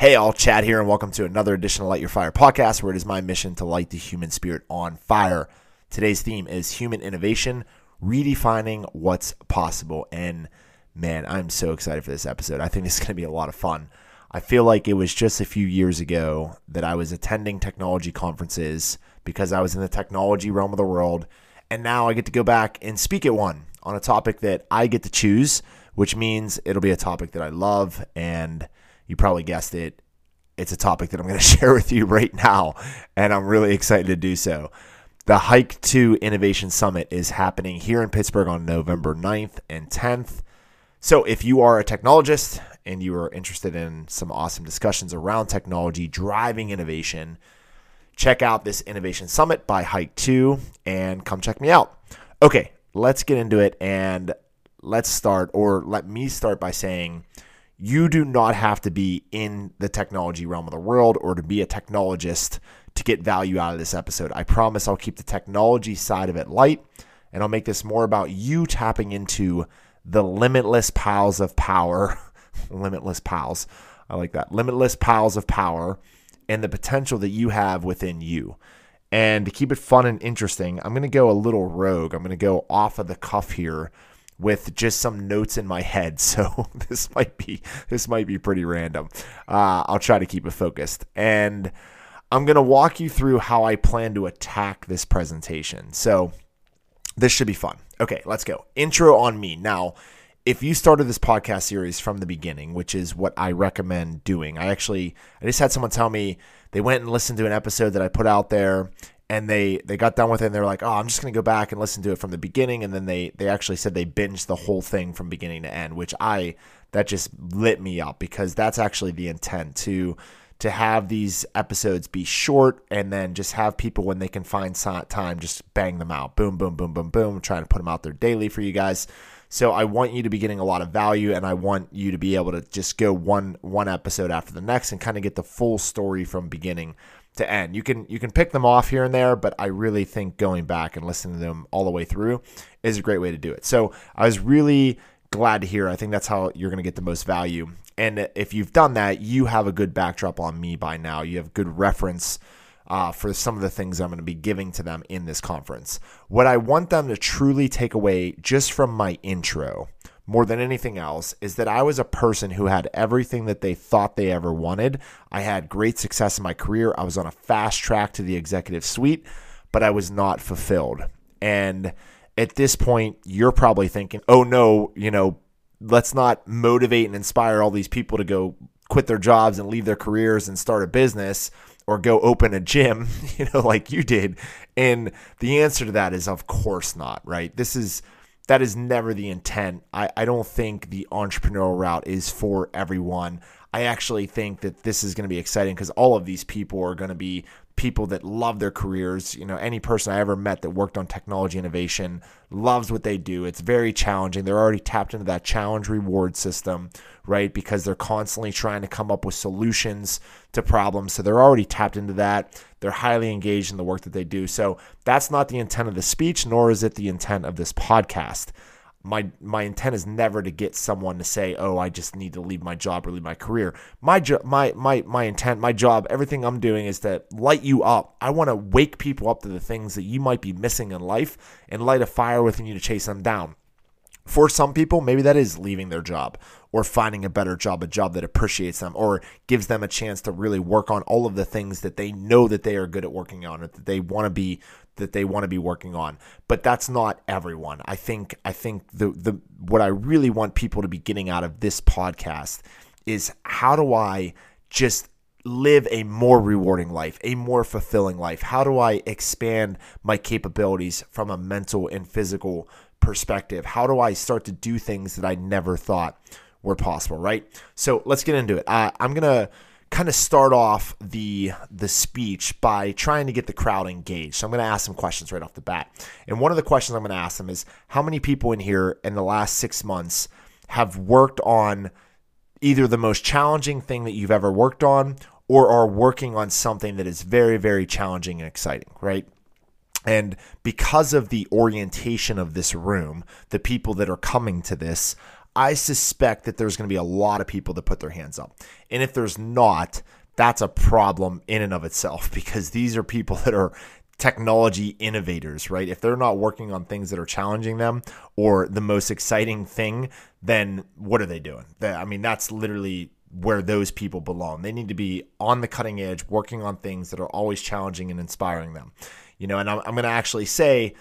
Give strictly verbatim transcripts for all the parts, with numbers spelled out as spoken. Hey, all, Chad here, and welcome to another edition of Light Your Fire podcast, where it is my mission to light the human spirit on fire. Today's theme is human innovation, redefining what's possible. And man, I'm so excited for this episode. I think this is going to be a lot of fun. I feel like it was just a few years ago that I was attending technology conferences because I was in the technology realm of the world. And now I get to go back and speak at one on a topic that I get to choose, which means it'll be a topic that I love. And you probably guessed it, it's a topic that I'm going to share with you right now, and I'm really excited to do so. The Hike two Innovation Summit is happening here in Pittsburgh on November ninth and tenth. So if you are a technologist and you are interested in some awesome discussions around technology driving innovation, check out this Innovation Summit by Hike two and come check me out. Okay, let's get into it, and let's start, or let me start by saying, you do not have to be in the technology realm of the world or to be a technologist to get value out of this episode. I promise I'll keep the technology side of it light, and I'll make this more about you tapping into the limitless piles of power. Limitless piles. I like that. Limitless piles of power and the potential that you have within you. And to keep it fun and interesting, I'm going to go a little rogue. I'm going to go off of the cuff here with just some notes in my head, so this might be this might be pretty random. Uh, I'll try to keep it focused, and I'm gonna walk you through how I plan to attack this presentation. So this should be fun. Okay, let's go. Intro on me. Now, if you started this podcast series from the beginning, which is what I recommend doing, I actually I just had someone tell me they went and listened to an episode that I put out there. And they, they got done with it and they're like, oh, I'm just going to go back and listen to it from the beginning. And then they they actually said they binged the whole thing from beginning to end, which I, that just lit me up, because that's actually the intent, to to have these episodes be short and then just have people, when they can find time, just bang them out. Boom, boom, boom, boom, boom, trying to put them out there daily for you guys. So I want you to be getting a lot of value, and I want you to be able to just go one one episode after the next and kind of get the full story from beginning to end. You can you can pick them off here and there, but I really think going back and listening to them all the way through is a great way to do it. So I was really glad to hear. I think that's how you're going to get the most value. And if you've done that, you have a good backdrop on me by now. You have good reference uh, for some of the things I'm going to be giving to them in this conference. What I want them to truly take away just from my intro, more than anything else, is that I was a person who had everything that they thought they ever wanted. I had great success in my career. I was on a fast track to the executive suite, but I was not fulfilled. And at this point, you're probably thinking, oh no, you know, let's not motivate and inspire all these people to go quit their jobs and leave their careers and start a business or go open a gym, you know, like you did. And the answer to that is, of course not, right? This is That is never the intent. I, I don't think the entrepreneurial route is for everyone. I actually think that this is going to be exciting, because all of these people are going to be people that love their careers. You know, any person I ever met that worked on technology innovation loves what they do. It's very challenging. They're already tapped into that challenge reward system, right? Because they're constantly trying to come up with solutions to problems. So they're already tapped into that. They're highly engaged in the work that they do. So that's not the intent of the speech, nor is it the intent of this podcast. My my intent is never to get someone to say, oh, I just need to leave my job or leave my career. My jo- my my my intent, my job, everything I'm doing is to light you up. I want to wake people up to the things that you might be missing in life and light a fire within you to chase them down. For some people, maybe that is leaving their job or finding a better job, a job that appreciates them or gives them a chance to really work on all of the things that they know that they are good at working on, or that they want to be that they want to be working on. But that's not everyone. I think I think the the what I really want people to be getting out of this podcast is, how do I just live a more rewarding life, a more fulfilling life? How do I expand my capabilities from a mental and physical perspective? How do I start to do things that I never thought were possible, right? So let's get into it. Uh, I'm going to kind of start off the the speech by trying to get the crowd engaged. So I'm going to ask some questions right off the bat. And one of the questions I'm going to ask them is, how many people in here in the last six months have worked on either the most challenging thing that you've ever worked on, or are working on something that is very, very challenging and exciting, right? And because of the orientation of this room, the people that are coming to this, I suspect that there's going to be a lot of people that put their hands up. And if there's not, that's a problem in and of itself, because these are people that are technology innovators, right? If they're not working on things that are challenging them or the most exciting thing, then what are they doing? I mean, that's literally where those people belong. They need to be on the cutting edge, working on things that are always challenging and inspiring them. You know, and I'm, I'm going to actually say,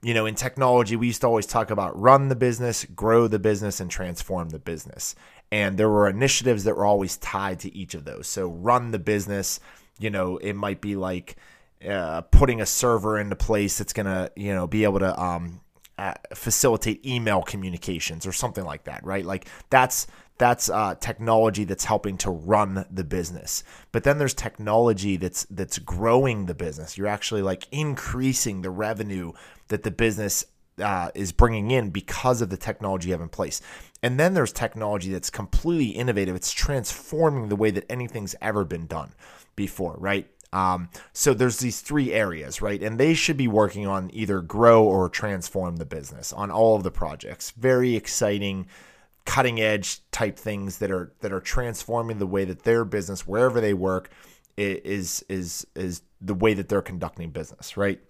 you know, in technology, we used to always talk about run the business, grow the business, and transform the business. And there were initiatives that were always tied to each of those. So run the business, you know, it might be like uh, putting a server into place that's going to, you know, be able to um, uh, facilitate email communications or something like that, right? Like that's That's uh, technology that's helping to run the business. But then there's technology that's that's growing the business. You're actually like increasing the revenue that the business uh, is bringing in because of the technology you have in place. And then there's technology that's completely innovative. It's transforming the way that anything's ever been done before, right? Um, so there's these three areas, right? And they should be working on either grow or transform the business on all of the projects. Very exciting, cutting edge type things that are that are transforming the way that their business, wherever they work, is is is the way that they're conducting business, right?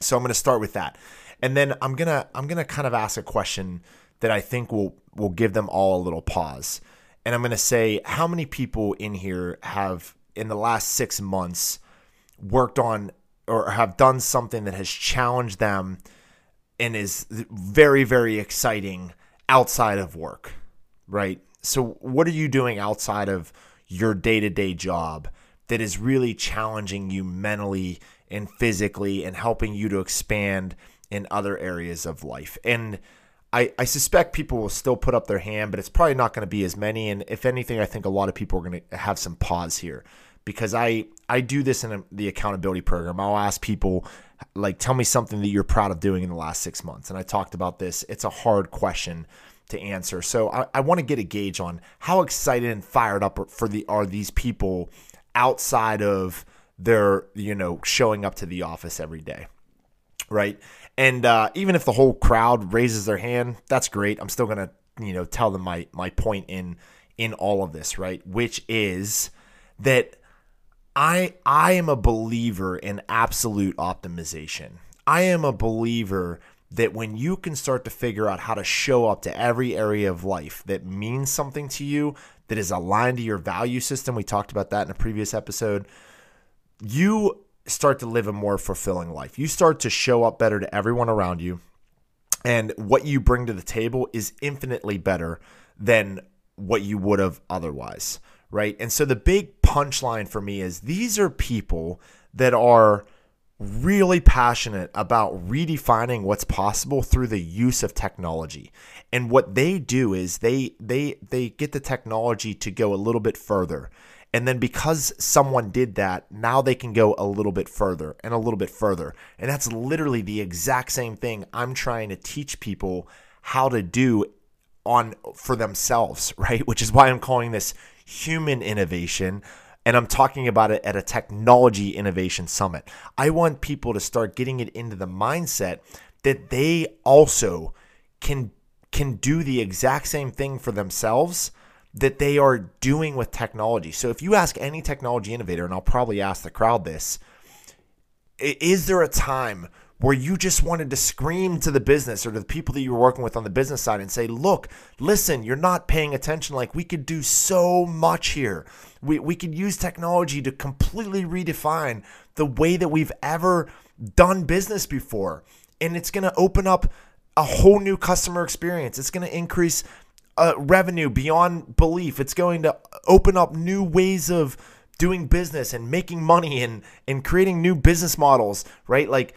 So I'm going to start with that, and then I'm gonna I'm gonna kind of ask a question that I think will will give them all a little pause, and I'm going to say, how many people in here have in the last six months worked on or have done something that has challenged them and is very, very exciting outside of work, right? So what are you doing outside of your day-to-day job that is really challenging you mentally and physically and helping you to expand in other areas of life? And I, I suspect people will still put up their hand, but it's probably not going to be as many. And if anything, I think a lot of people are going to have some pause here, because I, I do this in the accountability program. I'll ask people, like, tell me something that you're proud of doing in the last six months. And I talked about this. It's a hard question to answer. So I, I want to get a gauge on how excited and fired up for the are these people outside of their, you know, showing up to the office every day, right? And uh, even if the whole crowd raises their hand, that's great. I'm still going to, you know, tell them my my point in in all of this, right? Which is that I I am a believer in absolute optimization. I am a believer that when you can start to figure out how to show up to every area of life that means something to you, that is aligned to your value system, we talked about that in a previous episode, you start to live a more fulfilling life. You start to show up better to everyone around you, and what you bring to the table is infinitely better than what you would have otherwise, right? And so the big punchline for me is these are people that are really passionate about redefining what's possible through the use of technology. And what they do is they they they get the technology to go a little bit further. And then because someone did that, now they can go a little bit further and a little bit further. And that's literally the exact same thing I'm trying to teach people how to do on for themselves, right? Which is why I'm calling this human innovation, and I'm talking about it at a technology innovation summit. I want people to start getting it into the mindset that they also can can do the exact same thing for themselves that they are doing with technology. So if you ask any technology innovator, and I'll probably ask the crowd this, is there a time where you just wanted to scream to the business or to the people that you were working with on the business side and say, look, listen, you're not paying attention. Like, we could do so much here. We we could use technology to completely redefine the way that we've ever done business before. And it's going to open up a whole new customer experience. It's going to increase uh, revenue beyond belief. It's going to open up new ways of doing business and making money and, and creating new business models, right? Like,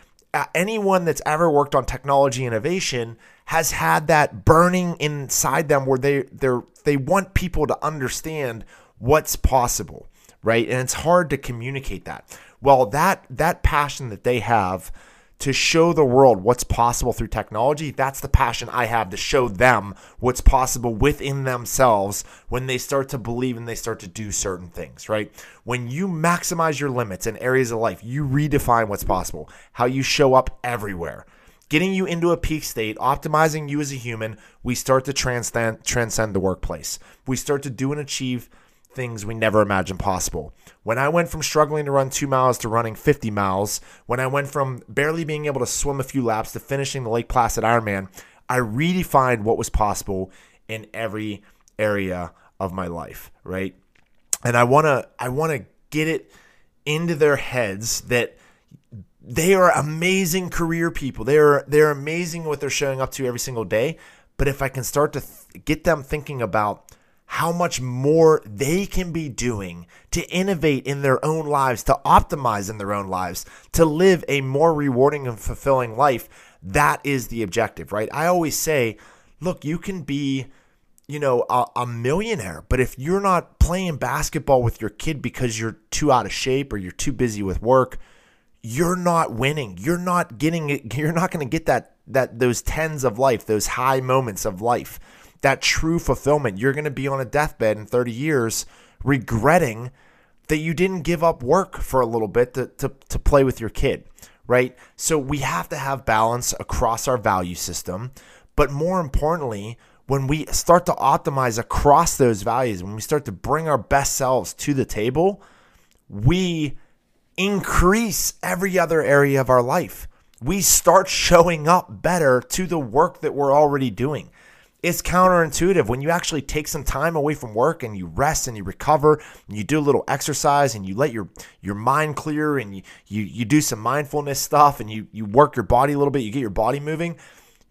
anyone that's ever worked on technology innovation has had that burning inside them where they they they want people to understand what's possible, right? And it's hard to communicate that. Well, that that passion that they have to show the world what's possible through technology, that's the passion I have to show them what's possible within themselves when they start to believe and they start to do certain things, right? When you maximize your limits in areas of life, you redefine what's possible, how you show up everywhere. getting you into a peak state, optimizing you as a human, we start to transcend, transcend the workplace. We start to do and achieve things we never imagined possible. When I went from struggling to run two miles to running fifty miles, when I went from barely being able to swim a few laps to finishing the Lake Placid Ironman, I redefined what was possible in every area of my life, right? And I want to I want to get it into their heads that they are amazing career people. They are they're amazing what they're showing up to every single day, but if I can start to th- get them thinking about how much more they can be doing to innovate in their own lives, to optimize in their own lives, to live a more rewarding and fulfilling life, that is the objective, right? I always say, look, you can be, you know, a, a millionaire, but if you're not playing basketball with your kid because you're too out of shape or you're too busy with work, you're not winning. You're not getting, you're not going to get that, that, those tens of life, those high moments of life, that true fulfillment. You're going to be on a deathbed in thirty years regretting that you didn't give up work for a little bit to, to, to play with your kid, right? So we have to have balance across our value system. But more importantly, when we start to optimize across those values, when we start to bring our best selves to the table, we increase every other area of our life. We start showing up better to the work that we're already doing. It's counterintuitive. When you actually take some time away from work and you rest and you recover and you do a little exercise and you let your, your mind clear and you, you, you do some mindfulness stuff and you, you work your body a little bit, you get your body moving,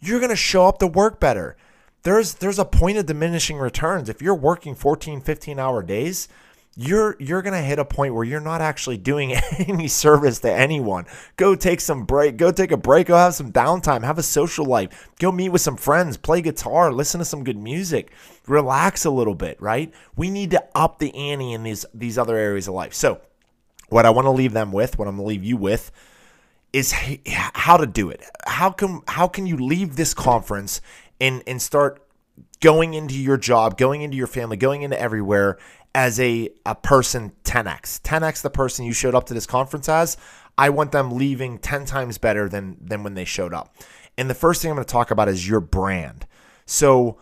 you're going to show up to work better. There's there's a point of diminishing returns. If you're working fourteen, fifteen-hour days, you're you're going to hit a point where you're not actually doing any service to anyone. Go take some break. Go take a break. Go have some downtime. Have a social life. Go meet with some friends. Play guitar. Listen to some good music. Relax a little bit, right? We need to up the ante in these, these other areas of life. So what I want to leave them with, what I'm going to leave you with, is how to do it. How can, how can you leave this conference and, and start going into your job, going into your family, going into everywhere as a, a person ten X. ten X the person you showed up to this conference as. I want them leaving ten times better than, than when they showed up. And the first thing I'm going to talk about is your brand. So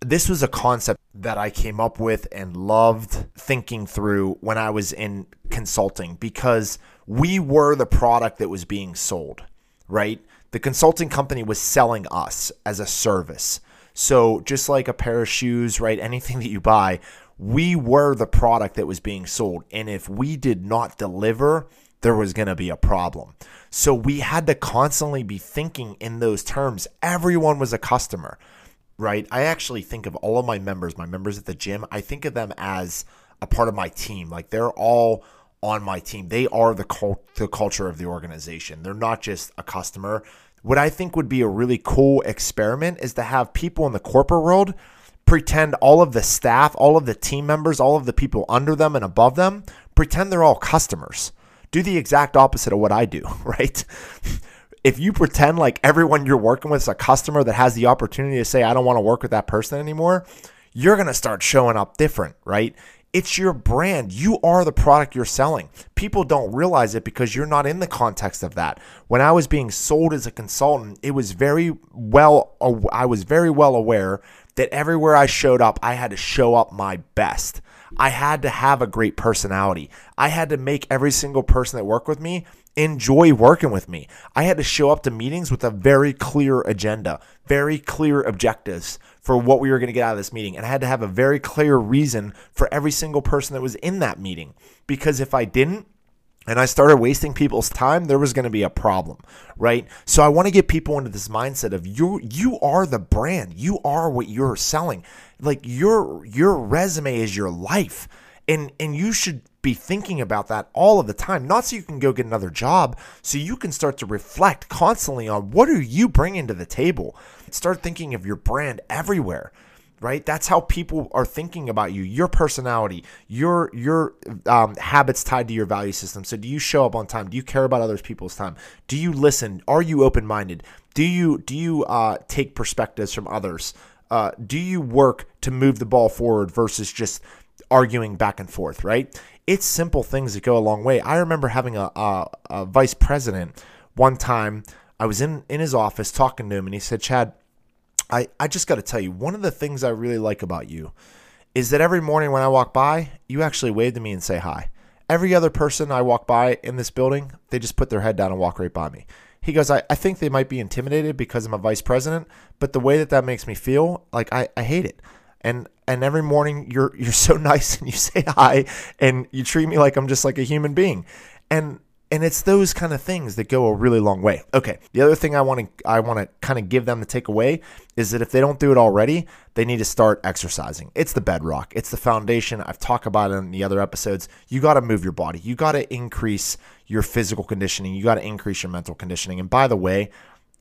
this was a concept that I came up with and loved thinking through when I was in consulting, because we were the product that was being sold, right? The consulting company was selling us as a service. So just like a pair of shoes, right? Anything that you buy, we were the product that was being sold. And if we did not deliver, there was going to be a problem. So we had to constantly be thinking in those terms. Everyone was a customer, right? I actually think of all of my members, my members at the gym, I think of them as a part of my team. Like they're all on my team. They are the cult, the culture of the organization. They're not just a customer. What I think would be a really cool experiment is to have people in the corporate world pretend all of the staff, all of the team members, all of the people under them and above them, pretend they're all customers. Do the exact opposite of what I do, right? If you pretend like everyone you're working with is a customer that has the opportunity to say, I don't want to work with that person anymore, you're going to start showing up different, right? It's your brand. You are the product you're selling. People don't realize it because you're not in the context of that. When I was being sold as a consultant, it was very well, I was very well aware that everywhere I showed up, I had to show up my best. I had to have a great personality. I had to make every single person that worked with me enjoy working with me. I had to show up to meetings with a very clear agenda, very clear objectives for what we were going to get out of this meeting. And I had to have a very clear reason for every single person that was in that meeting. Because if I didn't, and I started wasting people's time, there was going to be a problem, right? So I want to get people into this mindset of you, you are the brand. You are what you're selling. Like your, your resume is your life. And, and you should be thinking about that all of the time, not so you can go get another job, so you can start to reflect constantly on what are you bringing to the table. Start thinking of your brand everywhere, right? That's how people are thinking about you, your personality, your your um, habits tied to your value system. So do you show up on time? Do you care about other people's time? Do you listen? Are you open-minded? Do you, do you uh, take perspectives from others? Uh, do you work to move the ball forward versus just arguing back and forth, right? It's simple things that go a long way. I remember having a, a, a vice president one time I was in, in his office talking to him, and he said, Chad, I, I just got to tell you, one of the things I really like about you is that every morning when I walk by, you actually wave to me and say hi. Every other person I walk by in this building, they just put their head down and walk right by me. He goes, I, I think they might be intimidated because I'm a vice president, but the way that that makes me feel, like I, I hate it. And and every morning you're you're so nice, and you say hi, and you treat me like I'm just like a human being. And and it's those kind of things that go a really long way. Okay, the other thing I want to I want to kind of give them the takeaway is that if they don't do it already, they need to start exercising. It's the bedrock. It's the foundation. I've talked about it in the other episodes. You got to move your body. You got to increase your physical conditioning. You got to increase your mental conditioning. And by the way,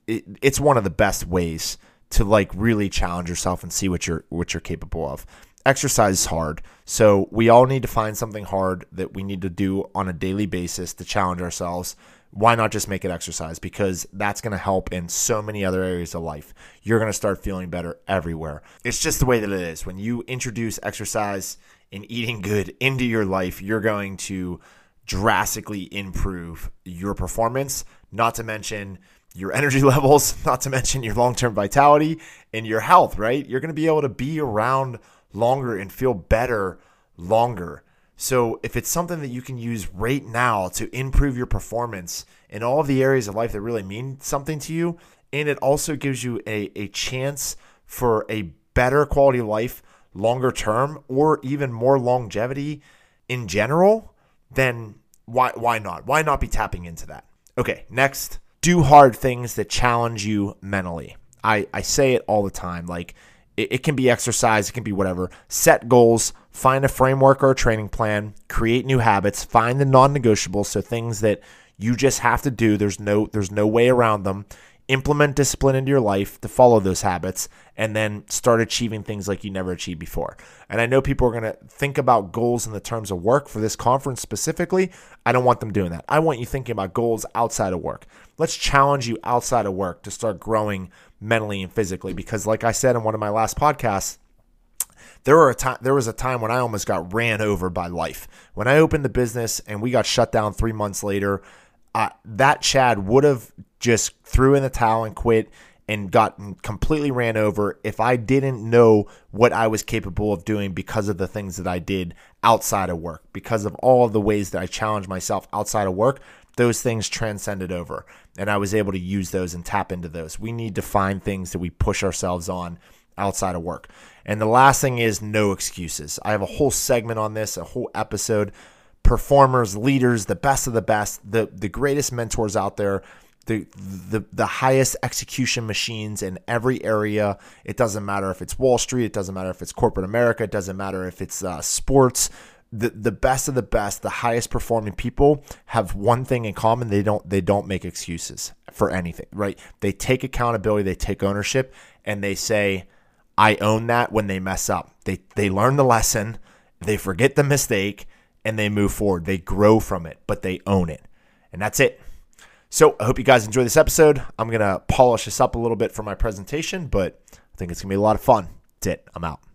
it, it's one of the best ways to like really challenge yourself and see what you're what you're capable of. Exercise is hard. So we all need to find something hard that we need to do on a daily basis to challenge ourselves. Why not just make it exercise? Because that's going to help in so many other areas of life. You're going to start feeling better everywhere. It's just the way that it is. When you introduce exercise and eating good into your life, you're going to drastically improve your performance, not to mention your energy levels, not to mention your long-term vitality and your health, right? You're going to be able to be around longer and feel better longer. So if it's something that you can use right now to improve your performance in all of the areas of life that really mean something to you, and it also gives you a, a chance for a better quality of life longer term, or even more longevity in general, then why why not? Why not be tapping into that? Okay, next, do hard things that challenge you mentally. I, I say it all the time. Like, it, it can be exercise. It can be whatever. Set goals. Find a framework or a training plan. Create new habits. Find the non-negotiables, so things that you just have to do. There's no, there's no way around them. Implement discipline into your life to follow those habits, and then start achieving things like you never achieved before. And I know people are going to think about goals in the terms of work for this conference specifically. I don't want them doing that. I want you thinking about goals outside of work. Let's challenge you outside of work to start growing mentally and physically, because like I said in one of my last podcasts, There were a time, there was a time when I almost got ran over by life. When I opened the business and we got shut down three months later, uh, that Chad would have just threw in the towel and quit and gotten completely ran over if I didn't know what I was capable of doing because of the things that I did outside of work, because of all of the ways that I challenged myself outside of work. Those things transcended over, and I was able to use those and tap into those. We need to find things that we push ourselves on outside of work. And the last thing is no excuses. I have a whole segment on this, a whole episode. Performers, leaders, the best of the best, the, the greatest mentors out there, The, the the highest execution machines in every area. It doesn't matter if it's Wall Street. It doesn't matter if it's corporate America. It doesn't matter if it's uh, sports. The the best of the best, the highest performing people have one thing in common. They don't they don't make excuses for anything, right? They take accountability. They take ownership, and they say, "I own that." When they mess up, they they learn the lesson. They forget the mistake, and they move forward. They grow from it, but they own it, and that's it. So I hope you guys enjoy this episode. I'm going to polish this up a little bit for my presentation, but I think it's going to be a lot of fun. That's it. I'm out.